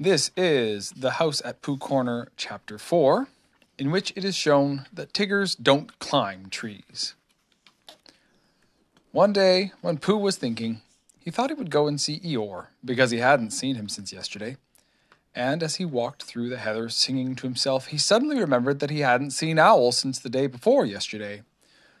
This is The House at Pooh Corner, Chapter 4, in which it is shown that Tiggers don't climb trees. One day, when Pooh was thinking, he thought he would go and see Eeyore, because he hadn't seen him since yesterday. And as he walked through the heather singing to himself, he suddenly remembered that he hadn't seen Owl since the day before yesterday.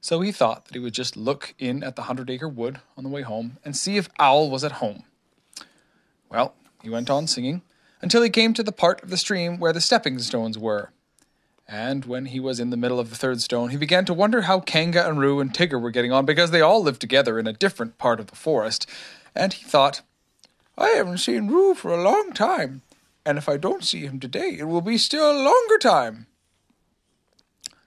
So he thought that he would just look in at the 100-acre wood on the way home and see if Owl was at home. Well, he went on singing until he came to the part of the stream where the stepping stones were. And when he was in the middle of the third stone, he began to wonder how Kanga and Roo and Tigger were getting on, because they all lived together in a different part of the forest. And he thought, I haven't seen Roo for a long time, and if I don't see him today, it will be still a longer time.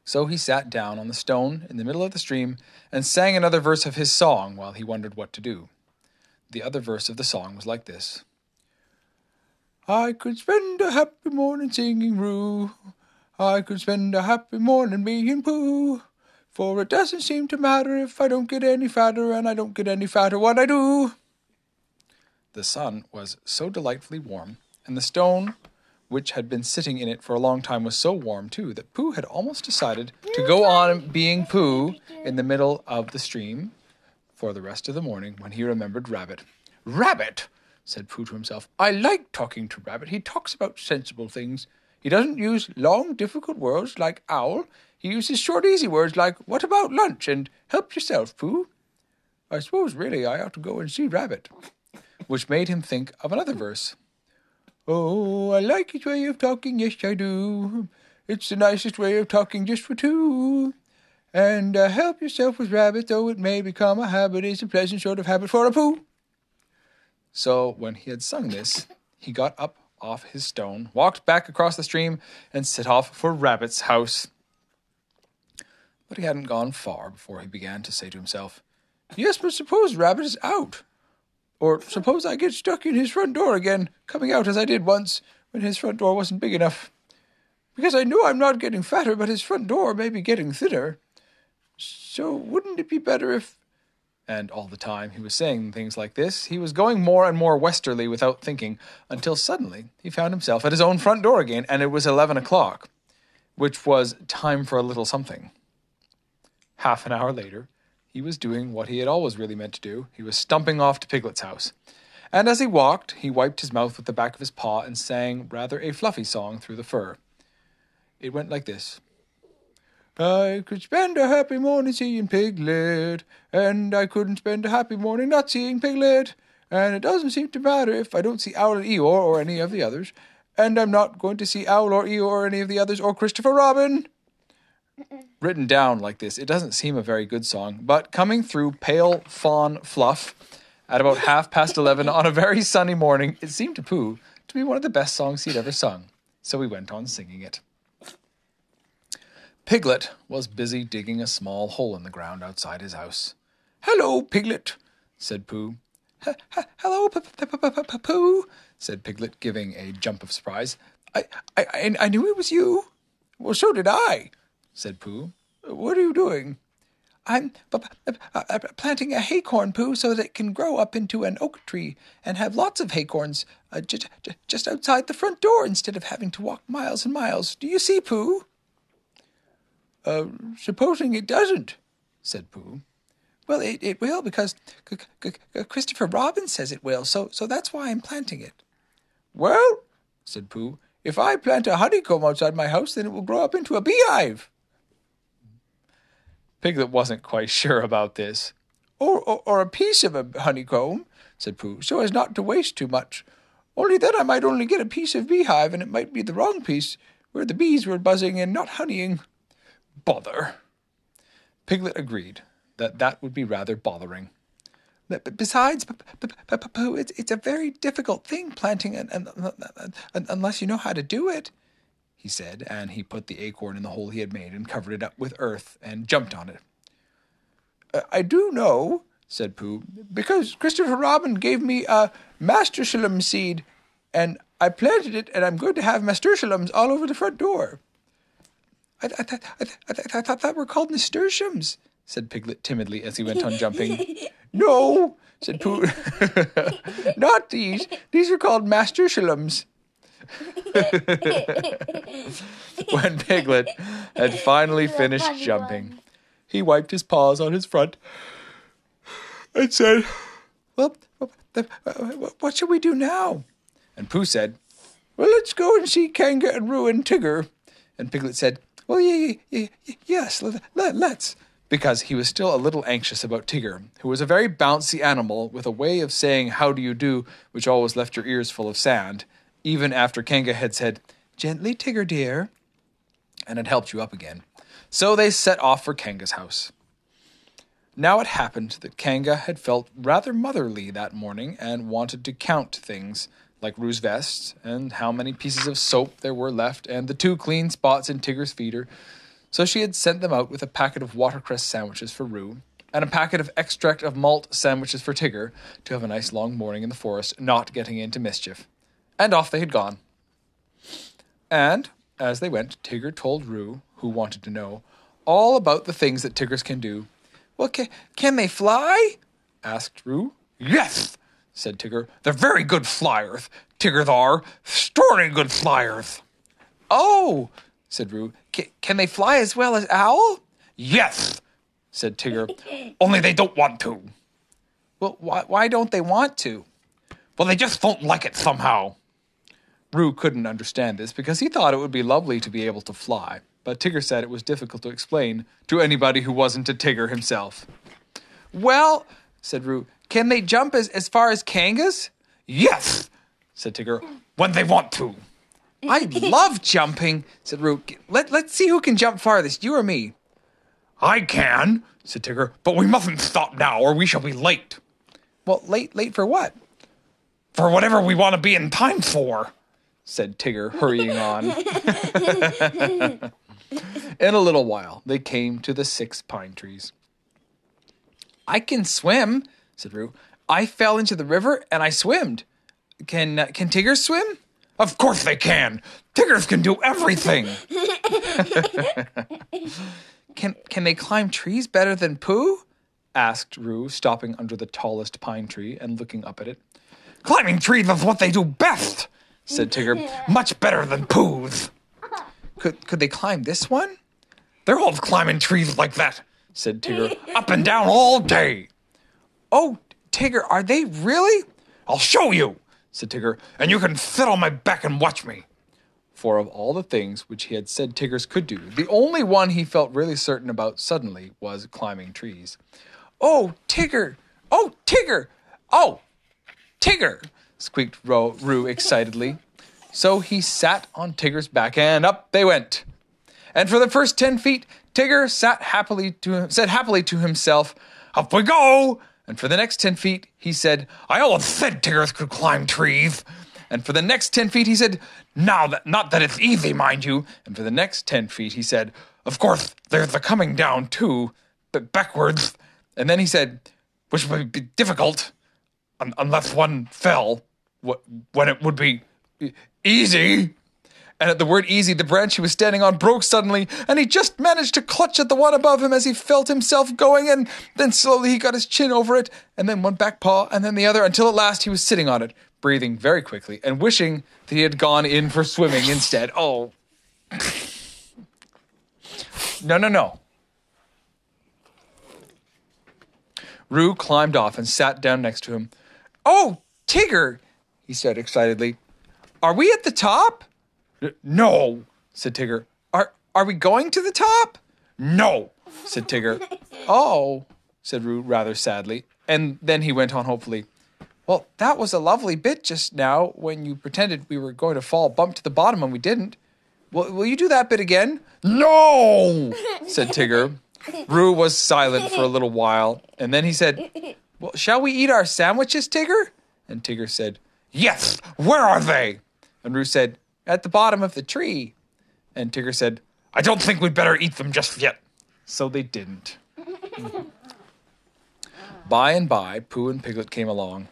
So he sat down on the stone in the middle of the stream and sang another verse of his song while he wondered what to do. The other verse of the song was like this. I could spend a happy morning singing Roo. I could spend a happy morning being Pooh. For it doesn't seem to matter if I don't get any fatter, and I don't get any fatter what I do. The sun was so delightfully warm, and the stone, which had been sitting in it for a long time, was so warm too, that Pooh had almost decided to go on being Pooh in the middle of the stream for the rest of the morning, when he remembered Rabbit. Rabbit! said Pooh to himself. I like talking to Rabbit. He talks about sensible things. He doesn't use long, difficult words like Owl. He uses short, easy words like, what about lunch, and help yourself, Pooh. I suppose, really, I ought to go and see Rabbit, which made him think of another verse. Oh, I like his way of talking, yes, I do. It's the nicest way of talking just for two. And help yourself with Rabbit, though it may become a habit, is a pleasant sort of habit for a Pooh. So when he had sung this, he got up off his stone, walked back across the stream, and set off for Rabbit's house. But he hadn't gone far before he began to say to himself, yes, but suppose Rabbit is out. Or suppose I get stuck in his front door again, coming out as I did once when his front door wasn't big enough. Because I know I'm not getting fatter, but his front door may be getting thinner. So wouldn't it be better if... And all the time he was saying things like this, he was going more and more westerly without thinking, until suddenly he found himself at his own front door again, and it was 11 o'clock, which was time for a little something. Half an hour later, he was doing what he had always really meant to do. He was stumping off to Piglet's house. And as he walked, he wiped his mouth with the back of his paw and sang rather a fluffy song through the fur. It went like this. I could spend a happy morning seeing Piglet, and I couldn't spend a happy morning not seeing Piglet, and it doesn't seem to matter if I don't see Owl and Eeyore or any of the others, and I'm not going to see Owl or Eeyore or any of the others or Christopher Robin. Written down like this, it doesn't seem a very good song, but coming through pale fawn fluff at about 11:30 on a very sunny morning, it seemed to Pooh to be one of the best songs he'd ever sung, so he went on singing it. Piglet was busy digging a small hole in the ground outside his house. Hello, Piglet, said Pooh. Hello, Pooh, said Piglet, giving a jump of surprise. I knew it was you. Well, so did I, said Pooh. What are you doing? I'm planting a haycorn, Pooh, so that it can grow up into an oak tree and have lots of haycorns just outside the front door, instead of having to walk miles and miles. Do you see, Pooh? Supposing it doesn't, said Pooh. Well, it will, because Christopher Robin says it will, so that's why I'm planting it. Well, said Pooh, if I plant a honeycomb outside my house, then it will grow up into a beehive. Piglet wasn't quite sure about this. Or a piece of a honeycomb, said Pooh, so as not to waste too much. Only then I might only get a piece of beehive, and it might be the wrong piece, where the bees were buzzing and not honeying. Bother. Piglet agreed that that would be rather bothering. Besides, Pooh, it's a very difficult thing planting unless you know how to do it, he said, and he put the acorn in the hole he had made and covered it up with earth and jumped on it. I do know, said Pooh, because Christopher Robin gave me a nasturtium seed, and I planted it, and I'm going to have nasturtiums all over the front door. I thought that were called nasturtiums, said Piglet timidly as he went on jumping. No, said Pooh. Not these. These are called nasturtiums. When Piglet had finally finished jumping, he wiped his paws on his front and said, "Well, what shall we do now?" And Pooh said, "Well, let's go and see Kangaroo and Tigger." And Piglet said, "Well, yes, let's." Because he was still a little anxious about Tigger, who was a very bouncy animal with a way of saying "how do you do," which always left your ears full of sand, even after Kanga had said, "Gently, Tigger dear," and had helped you up again. So they set off for Kanga's house. Now it happened that Kanga had felt rather motherly that morning and wanted to count things, like Roo's vest and how many pieces of soap there were left and the 2 clean spots in Tigger's feeder. So she had sent them out with a packet of watercress sandwiches for Roo and a packet of extract of malt sandwiches for Tigger to have a nice long morning in the forest, not getting into mischief. And off they had gone. And as they went, Tigger told Roo, who wanted to know, all about the things that Tiggers can do. "Well, can they fly?" asked Roo. "Yes," said Tigger. "They're very good flyers. Tiggers are story good flyers." "Oh," said Roo. Can they fly as well as Owl?" "Yes," said Tigger. "Only they don't want to." "Well, why don't they want to?" "Well, they just don't like it somehow." Roo couldn't understand this because he thought it would be lovely to be able to fly, but Tigger said it was difficult to explain to anybody who wasn't a Tigger himself. "Well," said Roo, "can they jump as far as Kangas?" "Yes," said Tigger, "when they want to." "I love jumping," said Roo. Let's see who can jump farthest, you or me." "I can," said Tigger, "but we mustn't stop now or we shall be late." "Well, late for what?" "For whatever we want to be in time for," said Tigger, hurrying on. In a little while, they came to the 6 pine trees. "I can swim," said Roo. "I fell into the river and I swimmed. Can Tigger swim?" "Of course they can. Tiggers can do everything." Can they climb trees better than Pooh?" asked Roo, stopping under the tallest pine tree and looking up at it. "Climbing trees is what they do best," said Tigger. "Much better than Pooh's." Could they climb this one?" "They're all climbing trees like that," said Tigger. "Up and down all day." "Oh, Tigger, are they really?" "I'll show you," said Tigger, "and you can sit on my back and watch me." For of all the things which he had said Tiggers could do, the only one he felt really certain about suddenly was climbing trees. "Oh, Tigger! Oh, Tigger! Oh, Tigger!" squeaked Roo excitedly. So he sat on Tigger's back, and up they went. And for the first 10 feet, Tigger said happily to himself, "Up we go!" And for the next 10 feet, he said, "I always said Tiggers could climb trees." And for the next 10 feet, he said, "Now, not that it's easy, mind you." And for the next 10 feet, he said, "Of course, there's the coming down too, but backwards." And then he said, "Which would be difficult, unless one fell, when it would be easy." And at the word easy, the branch he was standing on broke suddenly, and he just managed to clutch at the one above him as he felt himself going, and then slowly he got his chin over it, and then one back paw, and then the other, until at last he was sitting on it, breathing very quickly, and wishing that he had gone in for swimming instead. Oh. No. Roo climbed off and sat down next to him. "Oh, Tigger," he said excitedly. "Are we at the top?" "No," said Tigger. Are we going to the top?" "No," said Tigger. "Oh," said Roo rather sadly. And then he went on hopefully, "Well, that was a lovely bit just now when you pretended we were going to fall bump to the bottom and we didn't. Will you do that bit again?" "No," said Tigger. Roo was silent for a little while. And then he said, "Well, shall we eat our sandwiches, Tigger?" And Tigger said, "Yes, where are they?" And Roo said, "At the bottom of the tree." And Tigger said, "I don't think we'd better eat them just yet." So they didn't. By and by, Pooh and Piglet came along.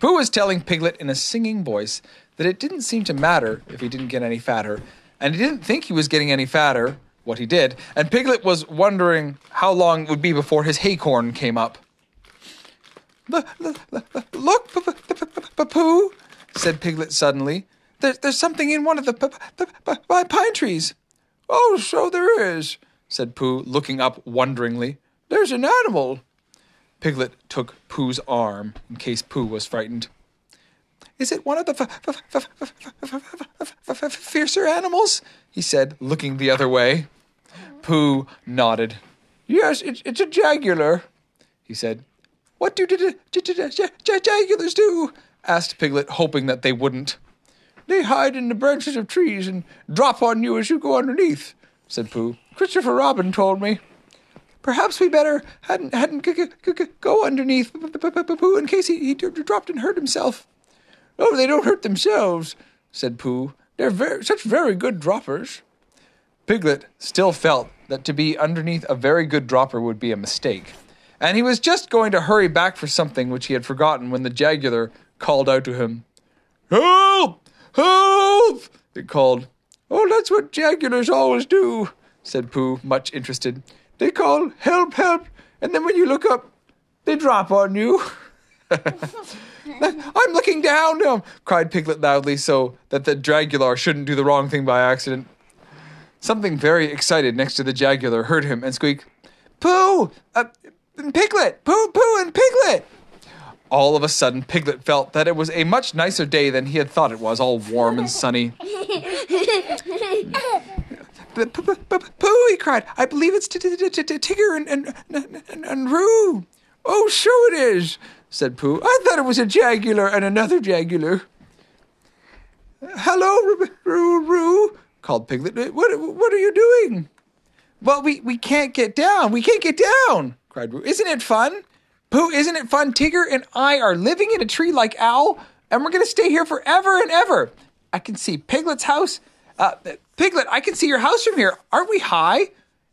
Pooh was telling Piglet in a singing voice that it didn't seem to matter if he didn't get any fatter, and he didn't think he was getting any fatter, what he did, and Piglet was wondering how long it would be before his haycorn came up. "Look, Pooh," said Piglet suddenly. There's something in one of the pine trees. Oh, so there is, said Pooh, looking up wonderingly. There's an animal. Piglet took Pooh's arm in case Pooh was frightened. Is it one of the fiercer animals? He said, looking the other way. Pooh nodded. Yes, it's a jaguar, he said. What do jaguars do? Asked Piglet, hoping that they wouldn't. They hide in the branches of trees and drop on you as you go underneath, said Pooh. Christopher Robin told me. Perhaps we better hadn't go underneath Pooh in case he dropped and hurt himself. Oh, they don't hurt themselves, said Pooh. They're such very good droppers. Piglet still felt that to be underneath a very good dropper would be a mistake, and he was just going to hurry back for something which he had forgotten when the jaguar called out to him. Help! Help! It called. Oh, that's what jaguars always do, said Pooh, much interested. They call, help, help, and then when you look up, they drop on you. I'm looking down, cried Piglet loudly so that the jaguar shouldn't do the wrong thing by accident. Something very excited next to the jaguar heard him and squeaked, Pooh! Piglet! Pooh, Pooh, and Piglet! All of a sudden, Piglet felt that it was a much nicer day than he had thought it was, all warm and sunny. Pooh, he cried, I believe it's Tigger and Roo. Oh, sure it is, said Pooh. I thought it was a jaguar and another jaguar. Hello, Roo, called Piglet. What are you doing? Well, we can't get down. We can't get down, cried Roo. Isn't it fun? Pooh, isn't it fun? Tigger and I are living in a tree like Owl, and we're going to stay here forever and ever. I can see Piglet's house. Piglet, I can see your house from here. Aren't we high?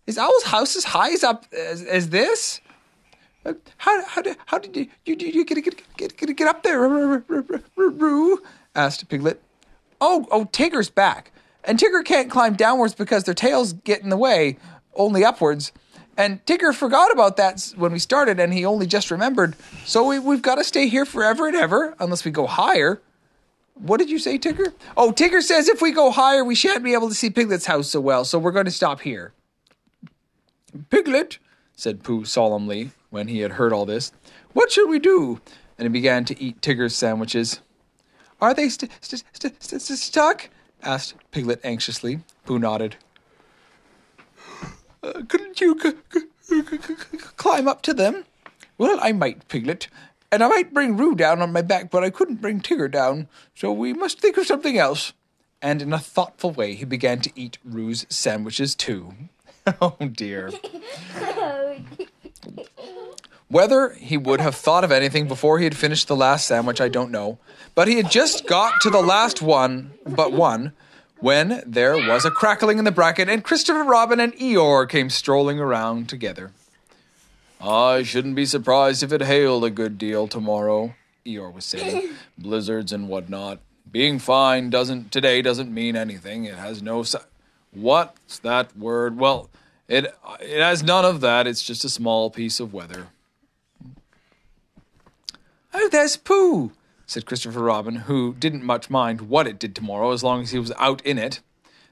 Is Owl's house as high as this? How did you get up there, Roo? Asked Piglet. Oh, Tigger's back. And Tigger can't climb downwards because their tails get in the way, only upwards. And Tigger forgot about that when we started, and he only just remembered. So we've got to stay here forever and ever, unless we go higher. What did you say, Tigger? Oh, Tigger says if we go higher, we shan't be able to see Piglet's house so well, so we're going to stop here. Piglet, said Pooh solemnly when he had heard all this, what shall we do? And he began to eat Tigger's sandwiches. Are they stuck? Asked Piglet anxiously. Pooh nodded. Couldn't you climb up to them? Well, I might, Piglet. And I might bring Roo down on my back, but I couldn't bring Tigger down. So we must think of something else. And in a thoughtful way, he began to eat Roo's sandwiches too. Oh, dear. Whether he would have thought of anything before he had finished the last sandwich, I don't know. But he had just got to the last one, but one, when there was a crackling in the bracken and Christopher Robin and Eeyore came strolling around together. I shouldn't be surprised if it hailed a good deal tomorrow, Eeyore was saying. Blizzards and whatnot. Being fine today doesn't mean anything. It has no... What's that word? Well, it has none of that. It's just a small piece of weather. Oh, there's Pooh, said Christopher Robin, who didn't much mind what it did tomorrow as long as he was out in it.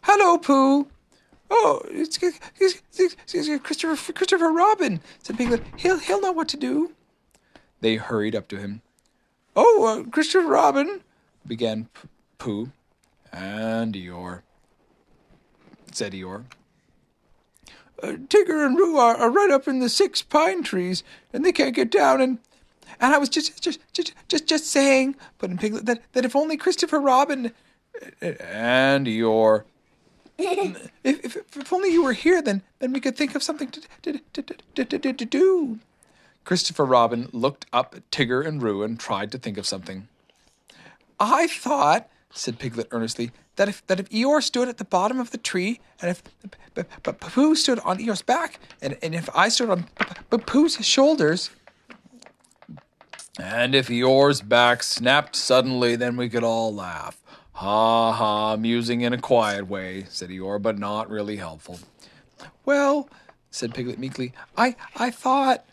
Hello, Pooh. Oh, it's Christopher Robin, said Piglet. He'll know what to do. They hurried up to him. Oh, Christopher Robin, began Pooh. And Eeyore, said Eeyore. Tigger and Roo are right up in the 6 pine trees, and they can't get down, and I was just saying, put in Piglet, that if only Christopher Robin and Eeyore, if only you were here, then we could think of something to do. Christopher Robin looked up at Tigger and Roo and tried to think of something. I thought, said Piglet earnestly, that if Eeyore stood at the bottom of the tree, and if Pooh stood on Eeyore's back, and if I stood on Pooh's shoulders... And if Eeyore's back snapped suddenly, then we could all laugh. Ha ha, musing in a quiet way, said Eeyore, but not really helpful. Well, said Piglet meekly, I thought...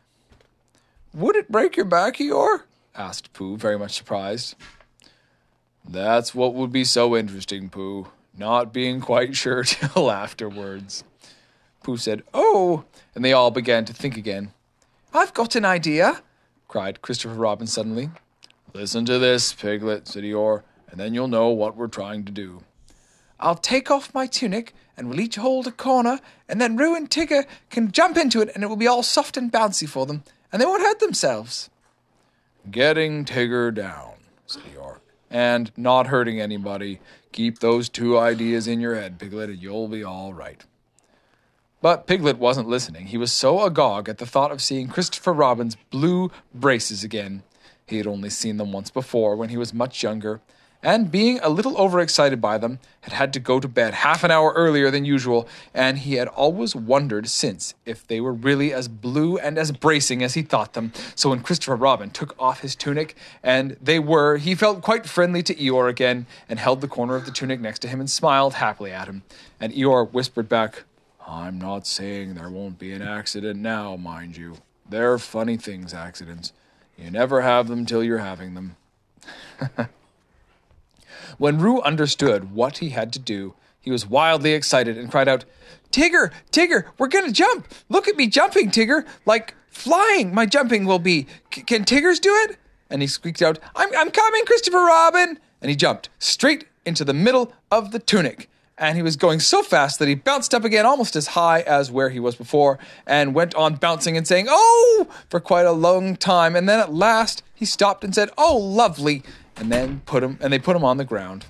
Would it break your back, Eeyore? Asked Pooh, very much surprised. That's what would be so interesting, Pooh, not being quite sure till afterwards. Pooh said, "Oh," and they all began to think again. "I've got an idea," cried Christopher Robin suddenly. "Listen to this, Piglet," said Eeyore, "and then you'll know what we're trying to do." "I'll take off my tunic, and we'll each hold a corner, and then Roo and Tigger can jump into it, and it will be all soft and bouncy for them, and they won't hurt themselves." "Getting Tigger down," said Eeyore, "and not hurting anybody. Keep those two ideas in your head, Piglet, and you'll be all right." But Piglet wasn't listening. He was so agog at the thought of seeing Christopher Robin's blue braces again. He had only seen them once before, when he was much younger, and being a little overexcited by them, had had to go to bed half an hour earlier than usual, and he had always wondered since if they were really as blue and as bracing as he thought them. So when Christopher Robin took off his tunic, and they were, he felt quite friendly to Eeyore again, and held the corner of the tunic next to him and smiled happily at him. And Eeyore whispered back, "I'm not saying there won't be an accident now, mind you. They're funny things, accidents. You never have them till you're having them." When Roo understood what he had to do, he was wildly excited and cried out, "Tigger, Tigger, we're going to jump. Look at me jumping, Tigger. Like flying, my jumping will be. Can Tiggers do it?" And he squeaked out, I'm coming, Christopher Robin." And he jumped straight into the middle of the tunic. And he was going so fast that he bounced up again almost as high as where he was before, and went on bouncing and saying, "Oh," for quite a long time. And then at last he stopped and said, "Oh, lovely." And then they put him on the ground.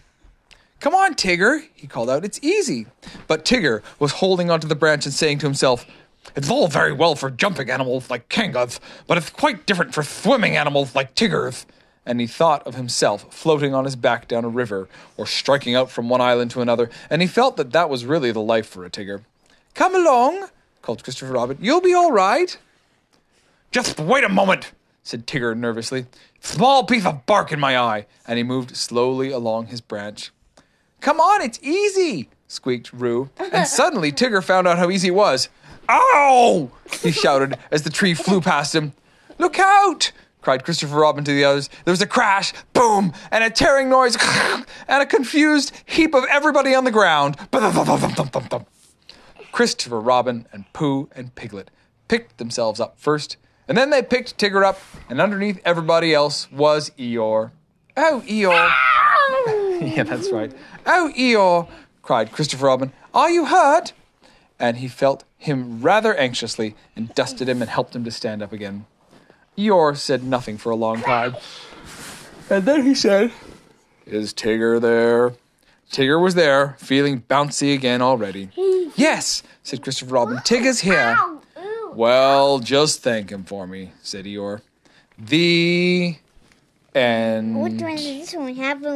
"Come on, Tigger," he called out. "It's easy." But Tigger was holding onto the branch and saying to himself, "It's all very well for jumping animals like Kangov, but it's quite different for swimming animals like Tiggers." And he thought of himself floating on his back down a river, or striking out from one island to another, and he felt that that was really the life for a Tigger. "Come along," called Christopher Robin. "You'll be all right." "Just wait a moment," said Tigger nervously. "Small piece of bark in my eye." And he moved slowly along his branch. "Come on, it's easy," squeaked Roo. And suddenly Tigger found out how easy it was. "Ow!" he shouted as the tree flew past him. "Look out!" cried Christopher Robin to the others. There was a crash, boom, and a tearing noise, and a confused heap of everybody on the ground. Christopher Robin and Pooh and Piglet picked themselves up first, and then they picked Tigger up, and underneath everybody else was Eeyore. "Oh, Eeyore." Yeah, that's right. "Oh, Eeyore," cried Christopher Robin. "Are you hurt?" And he felt him rather anxiously, and dusted him and helped him to stand up again. Eeyore said nothing for a long time, and then he said, "Is Tigger there?" Tigger was there, feeling bouncy again already. "Yes," said Christopher Robin, "Tigger's here." "Well, just thank him for me," said Eeyore. The end. What does this one happen with?